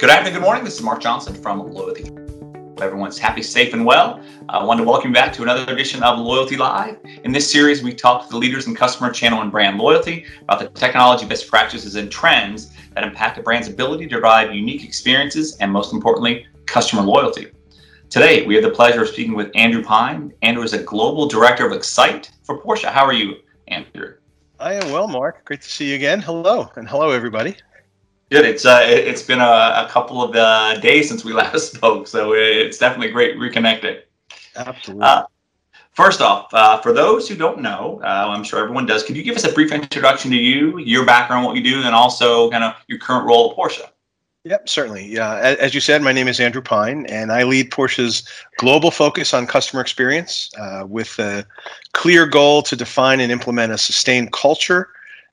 Good afternoon, good morning. This is Mark Johnson from Loyalty. Hope everyone's happy, safe, and well. I wanted to welcome you back to another edition of Loyalty Live. In this series, we talk to the leaders in customer, channel, and brand loyalty about the technology, best practices, and trends that impact a brand's ability to drive unique experiences and, most importantly, customer loyalty. Today, we have the pleasure of speaking with Andrew Pine. Andrew is a global director of Excite for Porsche. How are you, Andrew? I am well, Mark. Great to see you again. Hello, and hello, everybody. Good. It's been a couple of days since we last spoke, so it's definitely great reconnecting. Absolutely. First off, for those who don't know, I'm sure everyone does, could you give us a brief introduction to you, your background, what you do, and also kind of your current role at Porsche? Yep, certainly. As you said, my name is Andrew Pine, and I lead Porsche's global focus on customer experience with a clear goal to define and implement a sustained culture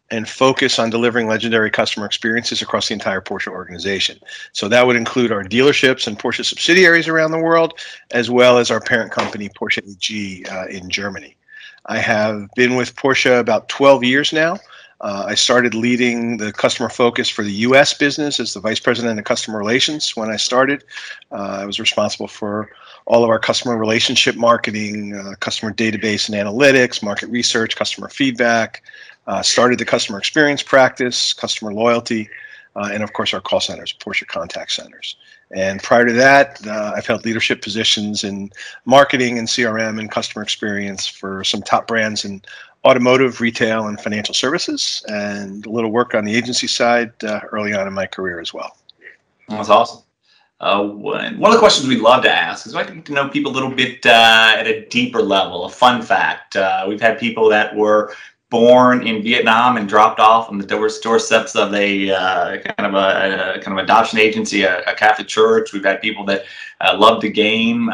and focus on delivering legendary customer experiences across the entire Porsche organization. So that would include our dealerships and Porsche subsidiaries around the world, as well as our parent company, Porsche AG in Germany. I have been with Porsche about 12 years now. I started leading the customer focus for the U.S. business as the Vice President of Customer Relations when I started. I was responsible for all of our customer relationship marketing, customer database and analytics, market research, customer feedback, started the customer experience practice, customer loyalty, and of course our call centers, Porsche contact centers. And prior to that, I've held leadership positions in marketing and CRM and customer experience for some top brands in automotive, retail, and financial services, and a little work on the agency side early on in my career as well. That's awesome. One of the questions we love to ask is like to know people a little bit at a deeper level, a fun fact. We've had people that were born in Vietnam and dropped off on the doorsteps of a kind of adoption agency, a Catholic church. We've had people that love the game.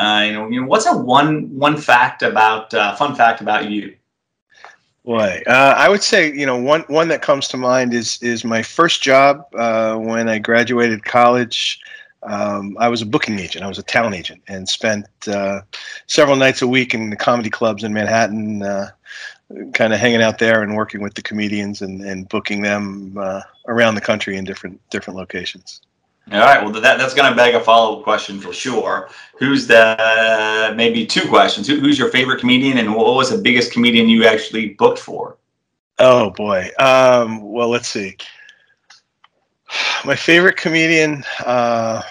What's a one fact about fun fact about you? Boy, I would say one that comes to mind is my first job when I graduated college. I was a booking agent. I was a talent agent and spent several nights a week in the comedy clubs in Manhattan. Kind of hanging out there and working with the comedians and booking them around the country in different locations. All right. Well, that's going to beg a follow-up question for sure. Who's maybe two questions. Who's your favorite comedian and what was the biggest comedian you actually booked for? Oh, boy. Well, let's see. My favorite comedian, I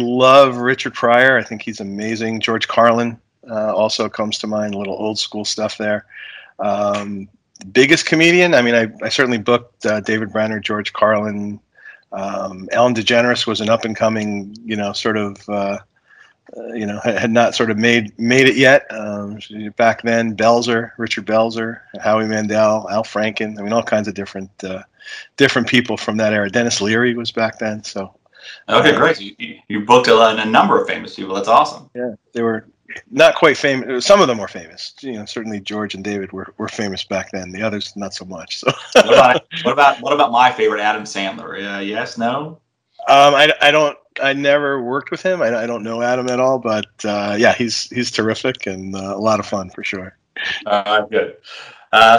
love Richard Pryor. I think he's amazing. George Carlin also comes to mind, a little old school stuff there. Biggest comedian, I certainly booked David Brenner, George Carlin. Ellen DeGeneres was an up-and-coming, had not sort of made it yet. Back then, Richard Belzer, Howie Mandel, Al Franken, all kinds of different people from that era. Dennis Leary was back then, so. Okay, great. You booked a number of famous people. That's awesome. Yeah, they were not quite famous. Some of them were famous. Certainly George and David were famous back then. The others, not so much. So, what about my favorite, Adam Sandler? Yes, no. I never worked with him. I don't know Adam at all. But yeah, he's terrific and a lot of fun for sure. Good.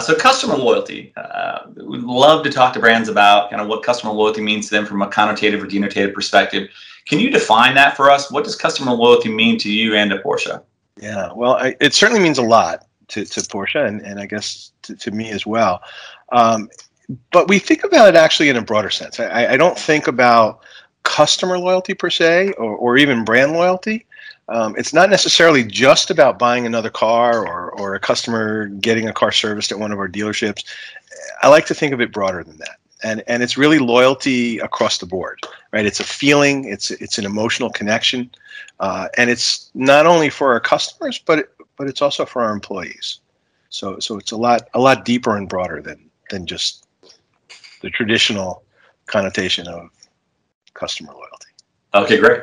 So customer loyalty, we love to talk to brands about kind of what customer loyalty means to them from a connotative or denotative perspective. Can you define that for us? What does customer loyalty mean to you and to Porsche? Yeah, well, it certainly means a lot to Porsche and I guess to me as well. But we think about it actually in a broader sense. I don't think about customer loyalty per se or even brand loyalty. It's not necessarily just about buying another car or a customer getting a car serviced at one of our dealerships. I like to think of it broader than that. And it's really loyalty across the board, right? It's a feeling, it's an emotional connection, and it's not only for our customers, but it's also for our employees. So it's a lot deeper and broader than just the traditional connotation of customer loyalty. Okay, great.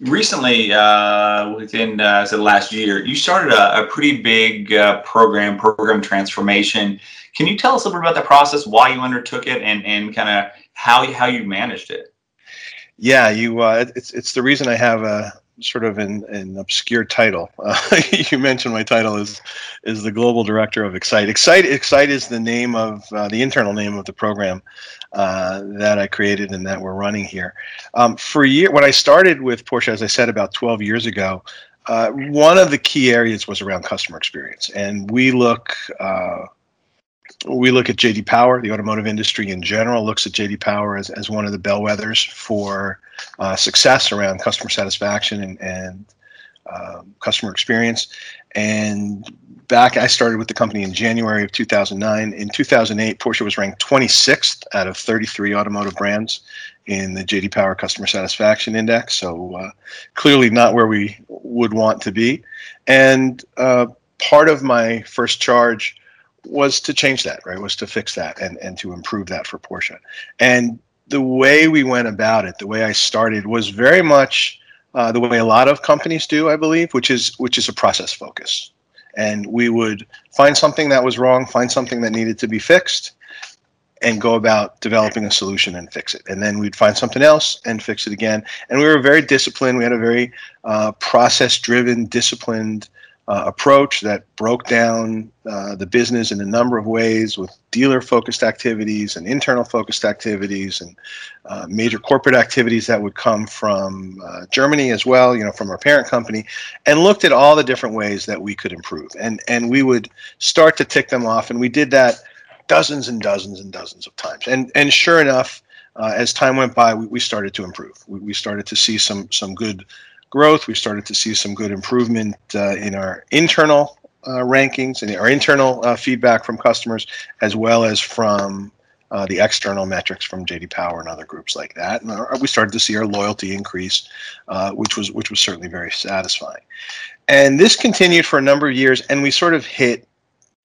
Recently, within the last year, you started a pretty big program transformation. Can you tell us a little bit about the process, why you undertook it, and kind of how you managed it? Yeah, it's the reason I have sort of an obscure title. You mentioned my title is the global director of Excite. Excite is the name of the internal name of the program that I created and that we're running here. For a year, when I started with Porsche, as I said, about 12 years ago, one of the key areas was around customer experience, and we look at JD Power. The automotive industry in general looks at JD Power as one of the bellwethers for success around customer satisfaction and customer experience. And I started with the company in January of 2009. In 2008, Porsche was ranked 26th out of 33 automotive brands in the JD Power Customer Satisfaction Index. So clearly not where we would want to be. And part of my first charge was to change that, right? Was to fix that and to improve that for Porsche. And the way we went about it, the way I started, was very much the way a lot of companies do, I believe, which is a process focus. And we would find something that was wrong, find something that needed to be fixed, and go about developing a solution and fix it. And then we'd find something else and fix it again. And we were very disciplined. We had a very process-driven, disciplined approach that broke down the business in a number of ways, with dealer-focused activities and internal-focused activities and major corporate activities that would come from Germany as well, you know, from our parent company, and looked at all the different ways that we could improve. And we would start to tick them off, and we did that dozens and dozens and dozens of times. And sure enough, as time went by, we started to improve. We started to see some good growth. We started to see some good improvement in our internal rankings and our internal feedback from customers, as well as from the external metrics from JD Power and other groups like that. And we started to see our loyalty increase, which was certainly very satisfying. And this continued for a number of years, and we sort of hit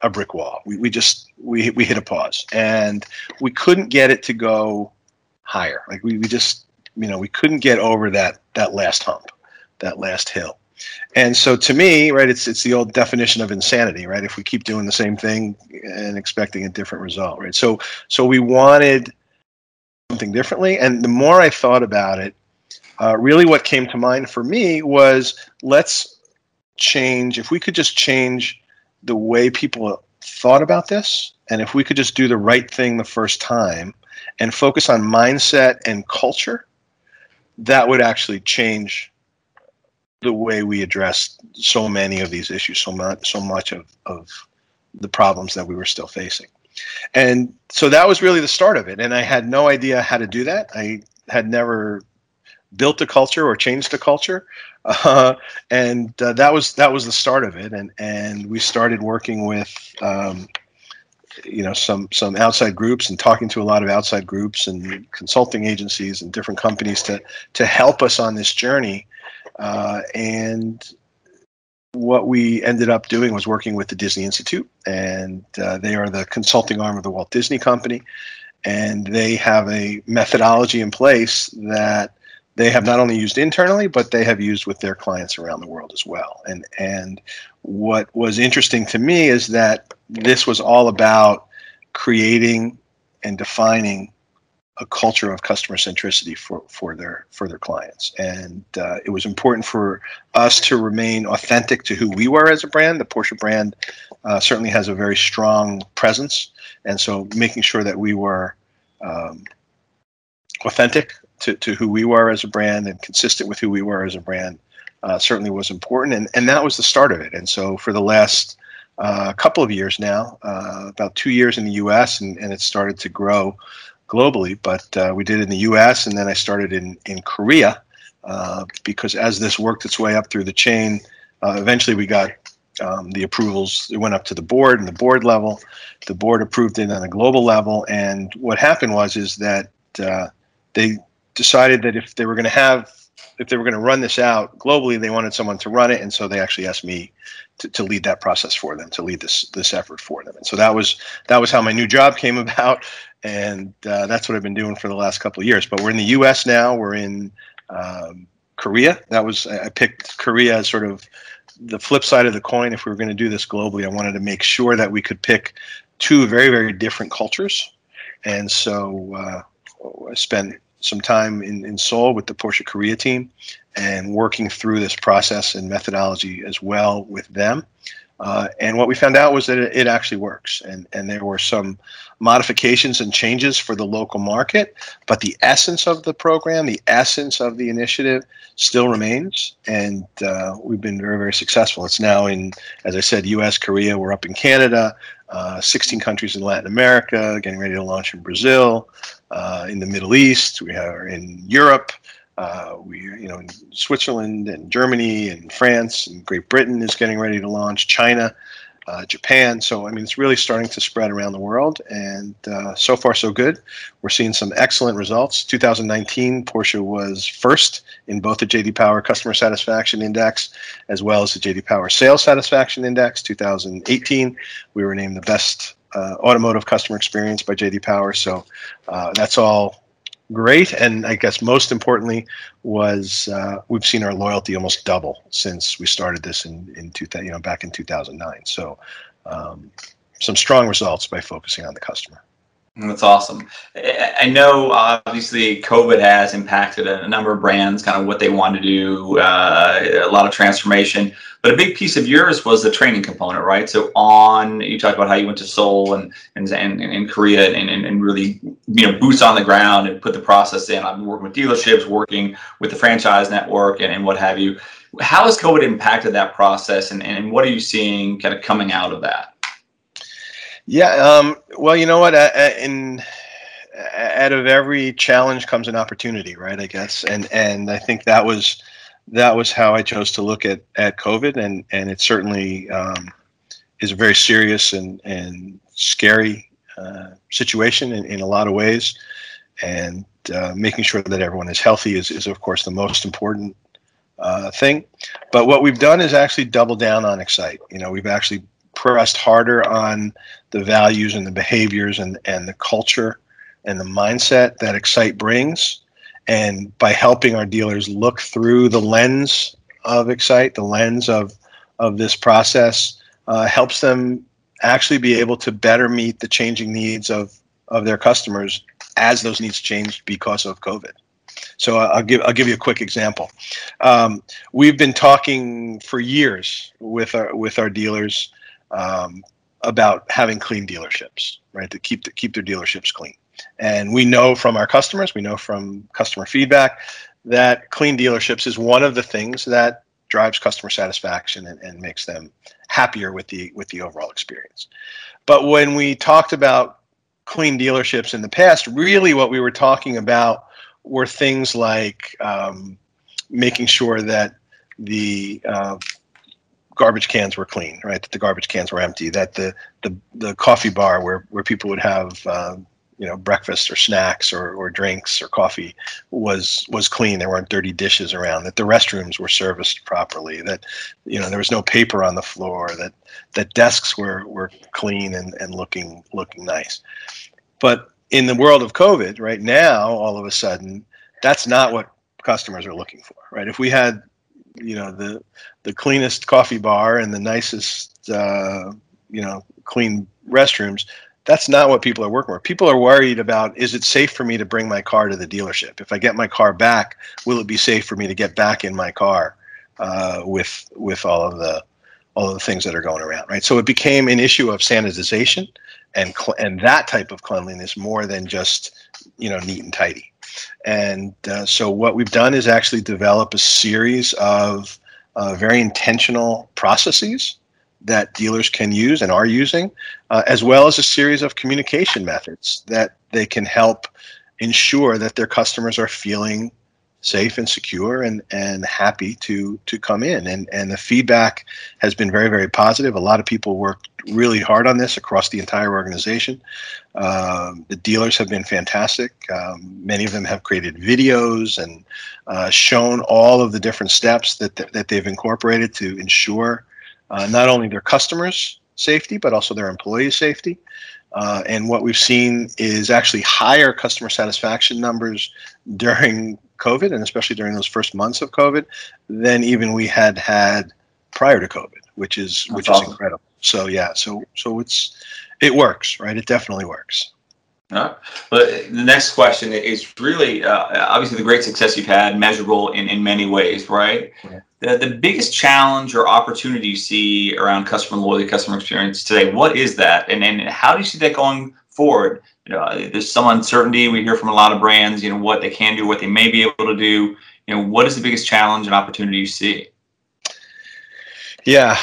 a brick wall. We hit a pause, and we couldn't get it to go higher. Like we couldn't get over that last hump, that last hill. And so to me, right, it's the old definition of insanity, right? If we keep doing the same thing and expecting a different result, right? So we wanted something differently. And the more I thought about it, really what came to mind for me was, let's change. If we could just change the way people thought about this, and if we could just do the right thing the first time and focus on mindset and culture, that would actually change the way we address so many of these issues, so much of the problems that we were still facing. And so that was really the start of it. And I had no idea how to do that. I had never built a culture or changed a culture. That was the start of it. And we started working with, some outside groups and talking to a lot of outside groups and consulting agencies and different companies to help us on this journey. And what we ended up doing was working with the Disney Institute, and they are the consulting arm of the Walt Disney Company, and they have a methodology in place that they have not only used internally, but they have used with their clients around the world as well. And what was interesting to me is that this was all about creating and defining a culture of customer centricity for their clients. And it was important for us to remain authentic to who we were as a brand. The Porsche brand certainly has a very strong presence. And so making sure that we were authentic to who we were as a brand and consistent with who we were as a brand certainly was important. And that was the start of it. And so for the last couple of years now, about 2 years in the U.S., and it started to grow globally, but we did it in the U.S., and then I started in Korea, because as this worked its way up through the chain, eventually we got the approvals. It went up to the board, and the board level, the board approved it on a global level. And what happened was that they decided that if they were going to run this out globally, they wanted someone to run it, and so they actually asked me to lead that process for them, to lead this effort for them. And so that was how my new job came about, and that's what I've been doing for the last couple of years. But we're in the U.S. now. We're in Korea. I picked Korea as sort of the flip side of the coin. If we were going to do this globally, I wanted to make sure that we could pick two very, very different cultures, and so I spent some time in Seoul with the Porsche Korea team and working through this process and methodology as well with them. And what we found out was that it actually works. And there were some modifications and changes for the local market, but the essence of the program, the essence of the initiative still remains. And we've been very, very successful. It's now in, as I said, US, Korea, we're up in Canada, 16 countries in Latin America, getting ready to launch in Brazil, in the Middle East, we are in Europe. In Switzerland and Germany and France and Great Britain is getting ready to launch, China, Japan. So, I mean, it's really starting to spread around the world, and so far so good. We're seeing some excellent results. 2019, Porsche was first in both the JD Power Customer Satisfaction Index as well as the JD Power Sales Satisfaction Index. 2018, we were named the best automotive customer experience by JD Power. So that's all great. And I guess most importantly was we've seen our loyalty almost double since we started this back in 2009. So some strong results by focusing on the customer. That's awesome. I know obviously COVID has impacted a number of brands, kind of what they want to do, a lot of transformation, but a big piece of yours was the training component, right? So you talked about how you went to Seoul and Korea and really, boots on the ground and put the process in. I've been working with dealerships, working with the franchise network and what have you. How has COVID impacted that process and what are you seeing kind of coming out of that? Yeah. Well, you know what? Out of every challenge comes an opportunity, right? I guess, and I think that was how I chose to look at COVID, and it certainly is a very serious and scary situation in a lot of ways, and making sure that everyone is healthy is of course the most important thing. But what we've done is actually double down on Excite. We've actually pressed harder on the values and the behaviors and the culture and the mindset that Excite brings. And by helping our dealers look through the lens of Excite, the lens of this process, helps them actually be able to better meet the changing needs of their customers as those needs change because of COVID. So I'll give you a quick example. We've been talking for years with our dealers about having clean dealerships, right? To keep their dealerships clean. And we know from our customers, we know from customer feedback that clean dealerships is one of the things that drives customer satisfaction and makes them happier with the overall experience. But when we talked about clean dealerships in the past, really what we were talking about were things like making sure that the garbage cans were clean, right? That the garbage cans were empty, that the coffee bar where people would have, breakfast or snacks or drinks or coffee was clean. There weren't dirty dishes around, that the restrooms were serviced properly, that, there was no paper on the floor, that desks were clean and looking nice. But in the world of COVID right now, all of a sudden, that's not what customers are looking for, right? If we had the cleanest coffee bar and the nicest, clean restrooms, that's not what people are working with. People are worried about, is it safe for me to bring my car to the dealership? If I get my car back, will it be safe for me to get back in my car with all of the things that are going around, right? So it became an issue of sanitization and that type of cleanliness more than just, neat and tidy. And so what we've done is actually develop a series of very intentional processes that dealers can use and are using, as well as a series of communication methods that they can help ensure that their customers are feeling safe and secure and happy to come in. And the feedback has been very, very positive. A lot of people worked really hard on this across the entire organization. The dealers have been fantastic. Many of them have created videos and shown all of the different steps that they've incorporated to ensure not only their customers' safety, but also their employees' safety. And what we've seen is actually higher customer satisfaction numbers during COVID, and especially during those first months of COVID, than even we had prior to COVID, which is incredible. So yeah, so it works, right? It definitely works. Right. But the next question is really obviously the great success you've had, measurable in many ways, right? Yeah. The biggest challenge or opportunity you see around customer loyalty, customer experience today, what is that? And how do you see that going forward? You know, there's some uncertainty. We hear from a lot of brands, you know, what they can do, what they may be able to do. You know, what is the biggest challenge and opportunity you see? Yeah.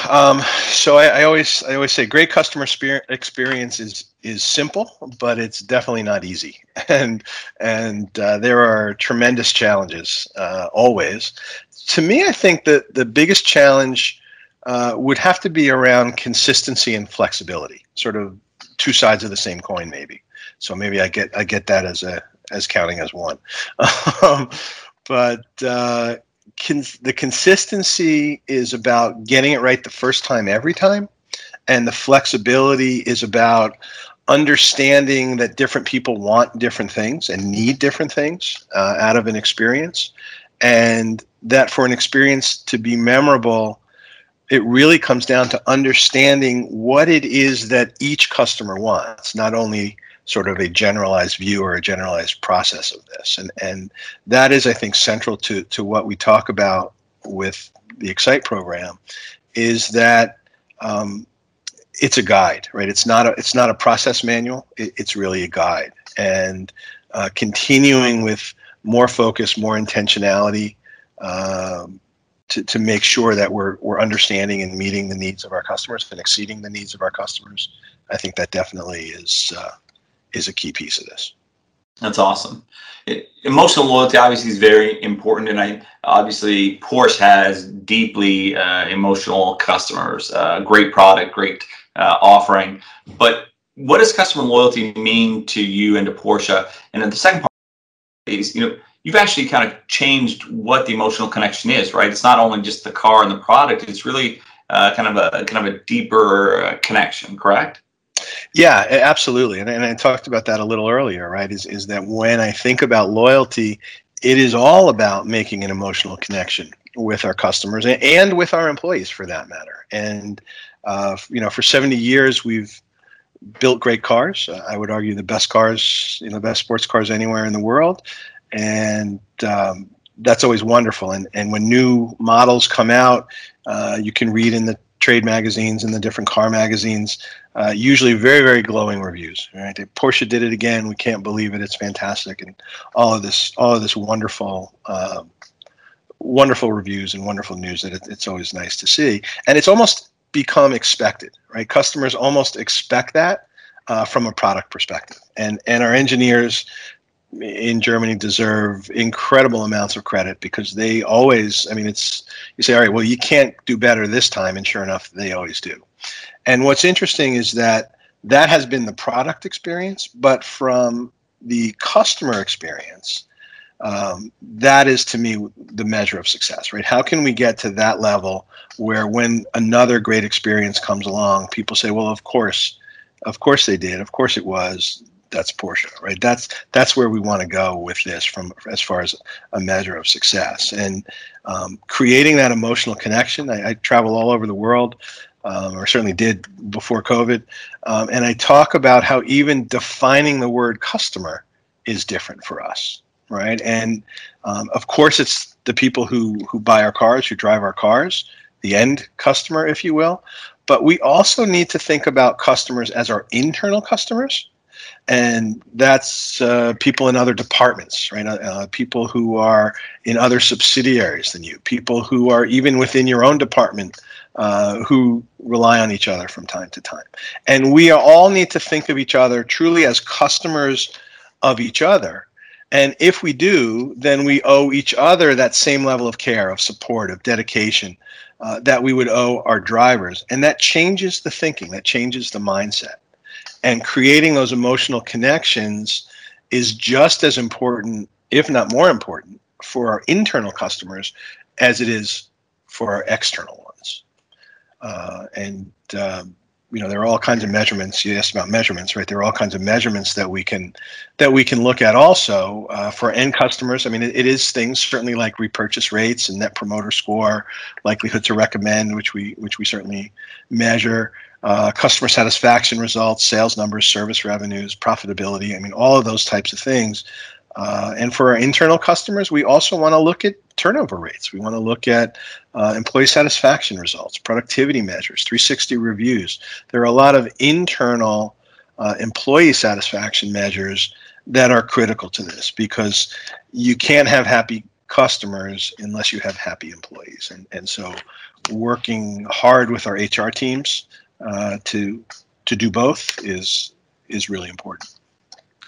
So I always say great customer experience is simple, but it's definitely not easy. And there are tremendous challenges always. To me, I think that the biggest challenge would have to be around consistency and flexibility, sort of two sides of the same coin, maybe. So maybe I get that as counting as one. The consistency is about getting it right the first time, every time. And the flexibility is about understanding that different people want different things and need different things out of an experience. And that for an experience to be memorable, it really comes down to understanding what it is that each customer wants, not only sort of a generalized view or a generalized process of this. And that is, I think, central to what we talk about with the Excite program, is that it's a guide, right? It's not a process manual. It's really a guide. And continuing with more focus, more intentionality to make sure that we're understanding and meeting the needs of our customers and exceeding the needs of our customers, I think that definitely is a key piece of this. That's awesome. Emotional loyalty obviously is very important, and obviously Porsche has deeply emotional customers, great product, great offering. But what does customer loyalty mean to you and to Porsche? And then the second part is, you know, you've actually kind of changed what the emotional connection is, right? It's not only just the car and the product; it's really kind of a deeper connection, correct? Yeah, absolutely. And I talked about that a little earlier, right? Is that when I think about loyalty, it is all about making an emotional connection with our customers and with our employees, for that matter. And, you know, for 70 years, we've built great cars. I would argue the best cars, you know, the best sports cars anywhere in the world. And that's always wonderful. And when new models come out, you can read in the trade magazines and the different car magazines, usually very, very glowing reviews. Right? Porsche did it again. We can't believe it. It's fantastic, and all of this wonderful, wonderful reviews and wonderful news that it's always nice to see. And it's almost become expected, right? Customers almost expect that from a product perspective, and our engineers in Germany deserve incredible amounts of credit because they always, I mean, it's, you say, all right, well, you can't do better this time. And sure enough, they always do. And what's interesting is that has been the product experience, but from the customer experience, that is to me the measure of success, right? How can we get to that level where when another great experience comes along, people say, well, of course they did. Of course it was. That's Porsche, right? That's where we want to go with this, from as far as a measure of success, and creating that emotional connection. I travel all over the world, or certainly did before COVID, and I talk about how even defining the word customer is different for us, right? And of course, it's the people who buy our cars, who drive our cars, the end customer, if you will. But we also need to think about customers as our internal customers. And that's people in other departments, right? People who are in other subsidiaries than you, people who are even within your own department who rely on each other from time to time. And we all need to think of each other truly as customers of each other. And if we do, then we owe each other that same level of care, of support, of dedication that we would owe our drivers. And that changes the thinking, that changes the mindset. And creating those emotional connections is just as important, if not more important, for our internal customers as it is for our external ones. And you know, there are all kinds of measurements. You asked about measurements, right? There are all kinds of measurements that we can look at also for end customers. I mean, it is things certainly like repurchase rates and net promoter score, likelihood to recommend, which we certainly measure, customer satisfaction results, sales numbers, service revenues, profitability. I mean, all of those types of things. And for our internal customers, we also want to look at turnover rates. We want to look at employee satisfaction results, productivity measures, 360 reviews. There are a lot of internal employee satisfaction measures that are critical to this, because you can't have happy customers unless you have happy employees. And so working hard with our HR teams to do both is really important.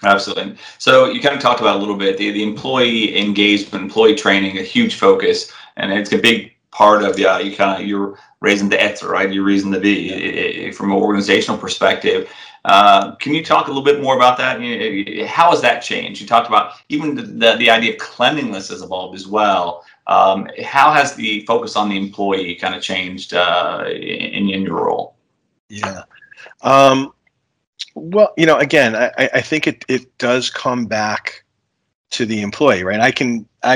Absolutely. So you kind of talked about a little bit the employee engagement, employee training, a huge focus, and it's a big part of you're raising the ether, right? You're raising the V from an organizational perspective. Can you talk a little bit more about that? How has that changed? You talked about even the idea of cleanliness has evolved as well. How has the focus on the employee kind of changed in your role? Yeah. Well, you know, again, I think it does come back to the employee, right? I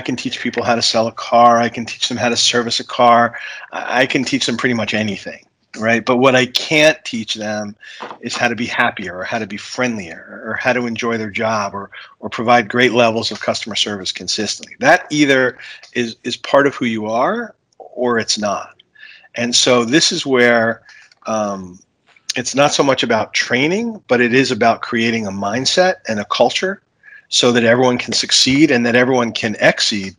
can teach people how to sell a car. I can teach them how to service a car. I can teach them pretty much anything, right? But what I can't teach them is how to be happier or how to be friendlier or how to enjoy their job or provide great levels of customer service consistently. That either is part of who you are or it's not. And so this is where it's not so much about training, but it is about creating a mindset and a culture so that everyone can succeed and that everyone can exceed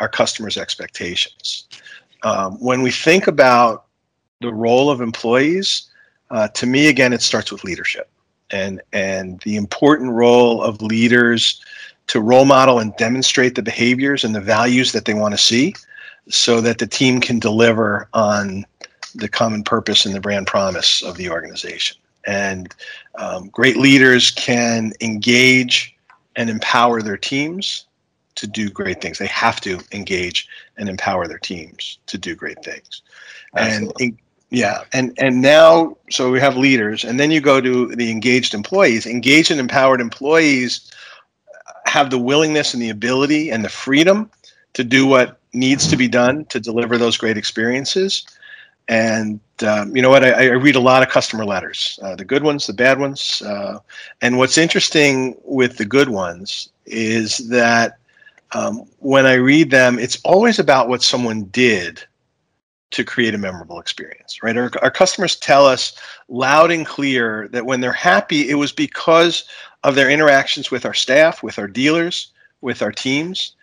our customers' expectations. When we think about the role of employees, to me, again, it starts with leadership and the important role of leaders to role model and demonstrate the behaviors and the values that they want to see so that the team can deliver on the common purpose and the brand promise of the organization. And great leaders can engage and empower their teams to do great things. They have to engage and empower their teams to do great things. Absolutely. And now, so we have leaders, and then you go to the engaged employees. Engaged and empowered employees have the willingness and the ability and the freedom to do what needs to be done to deliver those great experiences. And you know what? I read a lot of customer letters, the good ones, the bad ones. And what's interesting with the good ones is that when I read them, it's always about what someone did to create a memorable experience, right? Our customers tell us loud and clear that when they're happy, it was because of their interactions with our staff, with our dealers, with our teams,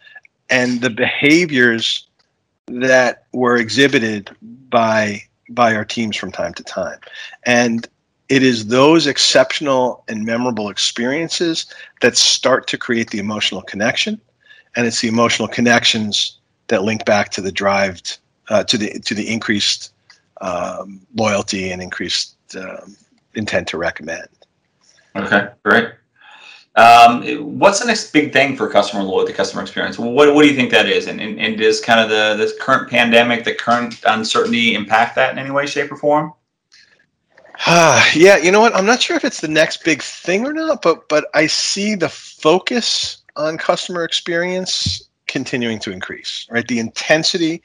and the behaviors that were exhibited by our teams from time to time. And it is those exceptional and memorable experiences that start to create the emotional connection, and it's the emotional connections that link back to the drive to the increased loyalty and increased intent to recommend. Okay, great. What's the next big thing for customer loyalty, customer experience? What do you think that is? And does kind of this current pandemic, the current uncertainty impact that in any way, shape, or form? Yeah, you know what? I'm not sure if it's the next big thing or not, but I see the focus on customer experience continuing to increase, right? The intensity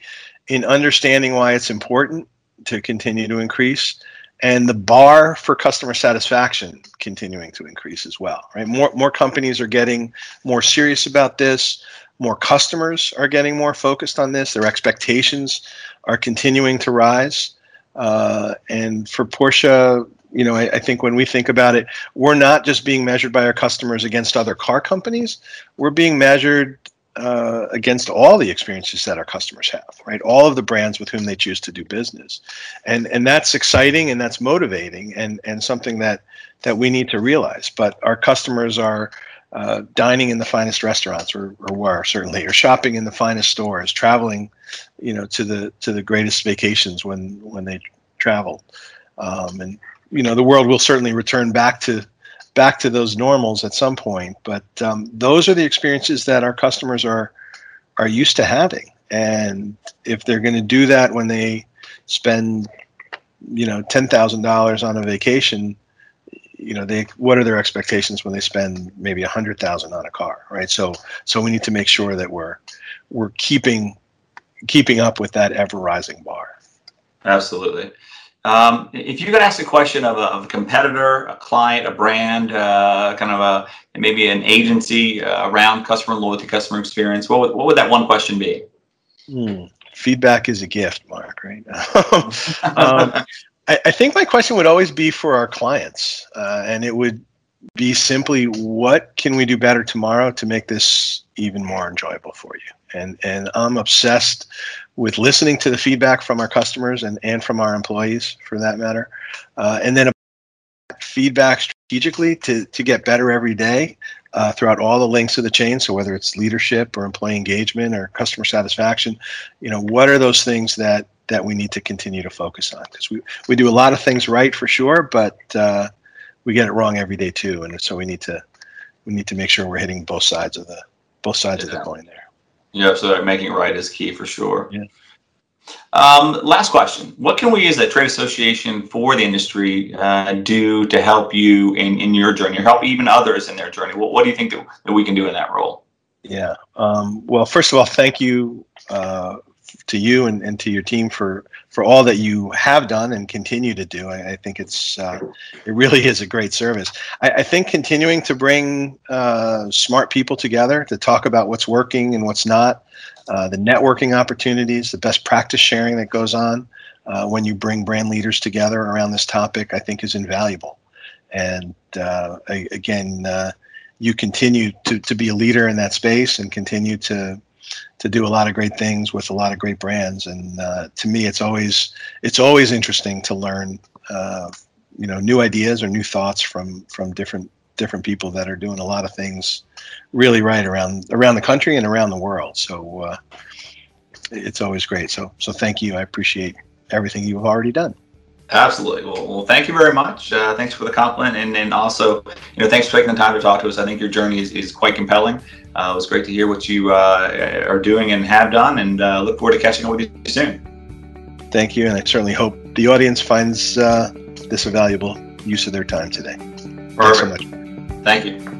in understanding why it's important to continue to increase. And the bar for customer satisfaction continuing to increase as well, right? More companies are getting more serious about this. More customers are getting more focused on this. Their expectations are continuing to rise. And for Porsche, you know, I think when we think about it, we're not just being measured by our customers against other car companies. We're being measured against all the experiences that our customers have, right? All of the brands with whom they choose to do business. And that's exciting and that's motivating and something that we need to realize. But our customers are dining in the finest restaurants or shopping in the finest stores, traveling, you know, to the greatest vacations when they travel. And, you know, the world will certainly return back to those normals at some point, but those are the experiences that our customers are used to having. And if they're going to do that when they spend $10,000 on a vacation, what are their expectations when they spend maybe $100,000 on a car, right? So we need to make sure that we're keeping up with that ever rising bar. Absolutely. If you could ask a question of a competitor, a client, a brand, maybe an agency around customer loyalty, customer experience, what would that one question be? Feedback is a gift, Mark, right? I think my question would always be for our clients, and it would be simply, what can we do better tomorrow to make this even more enjoyable for you? And I'm obsessed with listening to the feedback from our customers and from our employees, for that matter, and then feedback strategically to get better every day throughout all the links of the chain. So whether it's leadership or employee engagement or customer satisfaction, what are those things that we need to continue to focus on? Because we do a lot of things right, for sure, but we get it wrong every day too, and so we need to make sure we're hitting both sides of the coin there. Yeah, so making it right is key, for sure. Yeah. Last question. What can we as a trade association for the industry do to help you in your journey, or help even others in their journey? What do you think that we can do in that role? Yeah. Well, first of all, thank you to you and to your team for all that you have done and continue to do. I think it really is a great service. I think continuing to bring smart people together to talk about what's working and what's not, the networking opportunities, the best practice sharing that goes on when you bring brand leaders together around this topic, I think is invaluable. And you continue to be a leader in that space and continue to do a lot of great things with a lot of great brands, and to me, it's always interesting to learn, new ideas or new thoughts from different people that are doing a lot of things really right around the country and around the world. So it's always great. So thank you. I appreciate everything you've already done. Absolutely. Well, thank you very much. Thanks for the compliment, and also, thanks for taking the time to talk to us. I think your journey is quite compelling. It was great to hear what you are doing and have done, and look forward to catching up with you soon. Thank you, and I certainly hope the audience finds this a valuable use of their time today. Perfect. Thanks so much. Thank you.